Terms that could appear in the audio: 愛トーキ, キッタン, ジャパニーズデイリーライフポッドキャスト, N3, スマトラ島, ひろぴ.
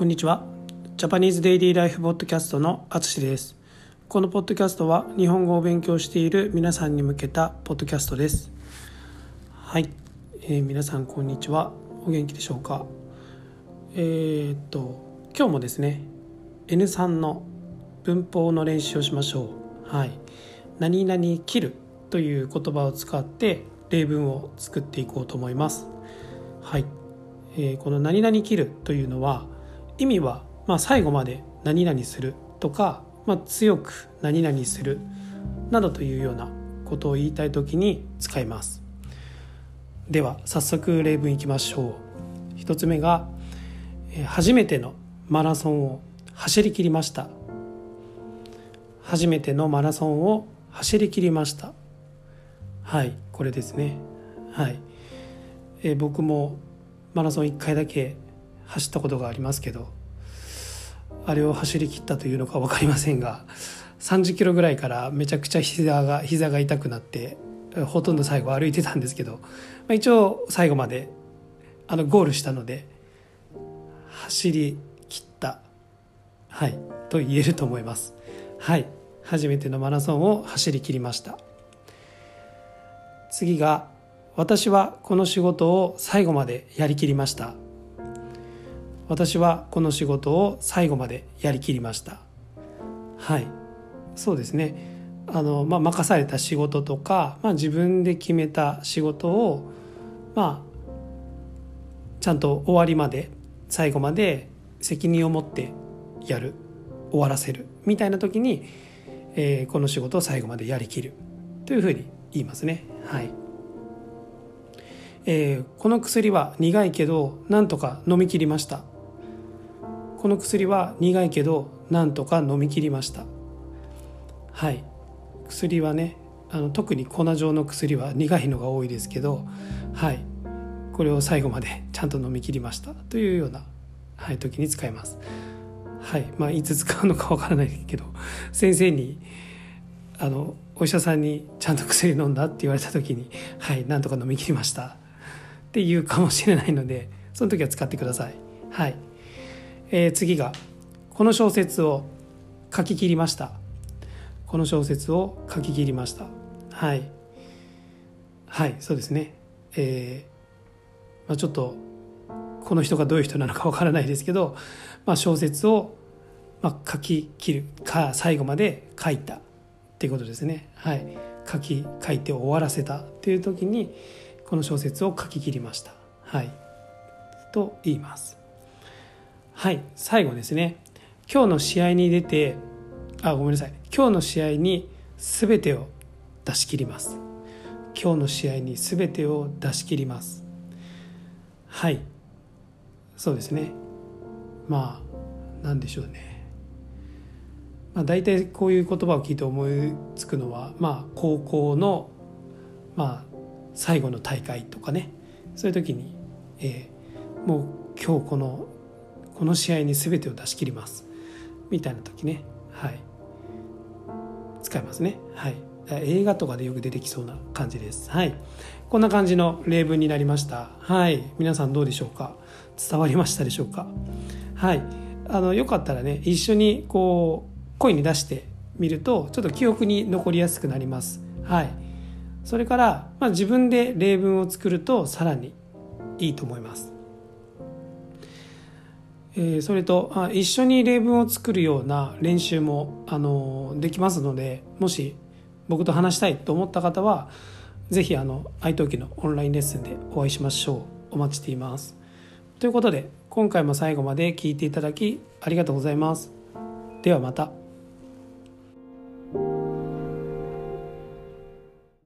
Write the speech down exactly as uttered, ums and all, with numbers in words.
こんにちは。ジャパニーズデイリーライフポッドキャストのあつしです。このポッドキャストは日本語を勉強している皆さんに向けたポッドキャストです。はい、えー、皆さんこんにちは。お元気でしょうか。えー、っと今日もですね エヌスリー の文法の練習をしましょう。はい、何々切るという言葉を使って例文を作っていこうと思います。はい、えー、この何々切るというのは意味は、まあ、最後まで何々するとか、まあ、強く何々するなどというようなことを言いたいときに使います。では早速例文いきましょう。一つ目が、えー、初めてのマラソンを走り切りました。初めてのマラソンを走り切りました。はい、これですね。はい、えー、僕もマラソンいっかいだけ走ったことがありますけど、あれを走り切ったというのか分かりませんが、さんじゅっキロぐらいからめちゃくちゃ膝が膝が痛くなってほとんど最後歩いてたんですけど、まあ、一応最後まであのゴールしたので走り切った、はい、と言えると思います。はい、初めてのマラソンを走り切りました。次が、私はこの仕事を最後までやりきりました。私はこの仕事を最後までやりきりました。はい、そうですね。あの、まあ、任された仕事とか、まあ、自分で決めた仕事を、まあ、ちゃんと終わりまで最後まで責任を持ってやる、終わらせるみたいな時に、えー、この仕事を最後までやりきるというふうに言いますね。はい、えー、この薬は苦いけどなんとか飲み切りました。この薬は苦いけどなんとか飲み切りました。はい、薬はね、あの特に粉状の薬は苦いのが多いですけど、はい、これを最後までちゃんと飲み切りましたというような、はい、時に使います。はい、まあ、いつ使うのかわからないけど、先生にあのお医者さんにちゃんと薬飲んだって言われた時に、はい、なんとか飲み切りましたって言うかもしれないので、その時は使ってください。はい、えー、次が、この小説を書き切りました。この小説を書き切りました。はい、はい、そうですね。えーまあ、ちょっとこの人がどういう人なのかわからないですけど、まあ、小説を、まあ、書き切るか最後まで書いたっていうことですね。はい、書き書いて終わらせたっていう時にこの小説を書き切りました、はい、と言います。はい、最後ですね。今日の試合に出てあごめんなさい今日の試合に全てを出し切ります。今日の試合に全てを出し切ります。はい、そうですね。まあ、なんでしょうね。まあ、大体こういう言葉を聞いて思いつくのは、まあ、高校の、まあ、最後の大会とかね、そういう時に、えー、もう今日このこの試合に全てを出し切りますみたいな時ね、はい、使いますね。はい、映画とかでよく出てきそうな感じです。はい、こんな感じの例文になりました。はい、皆さんどうでしょうか。伝わりましたでしょうか。はい、あのよかったらね、一緒にこう声に出してみるとちょっと記憶に残りやすくなります。はい、それから、まあ、自分で例文を作るとさらにいいと思います。えー、それとあ一緒に例文を作るような練習も、あのー、できますので、もし僕と話したいと思った方はぜひあの愛トーキのオンラインレッスンでお会いしましょう。お待ちしています。ということで、今回も最後まで聞いていただきありがとうございます。ではまた。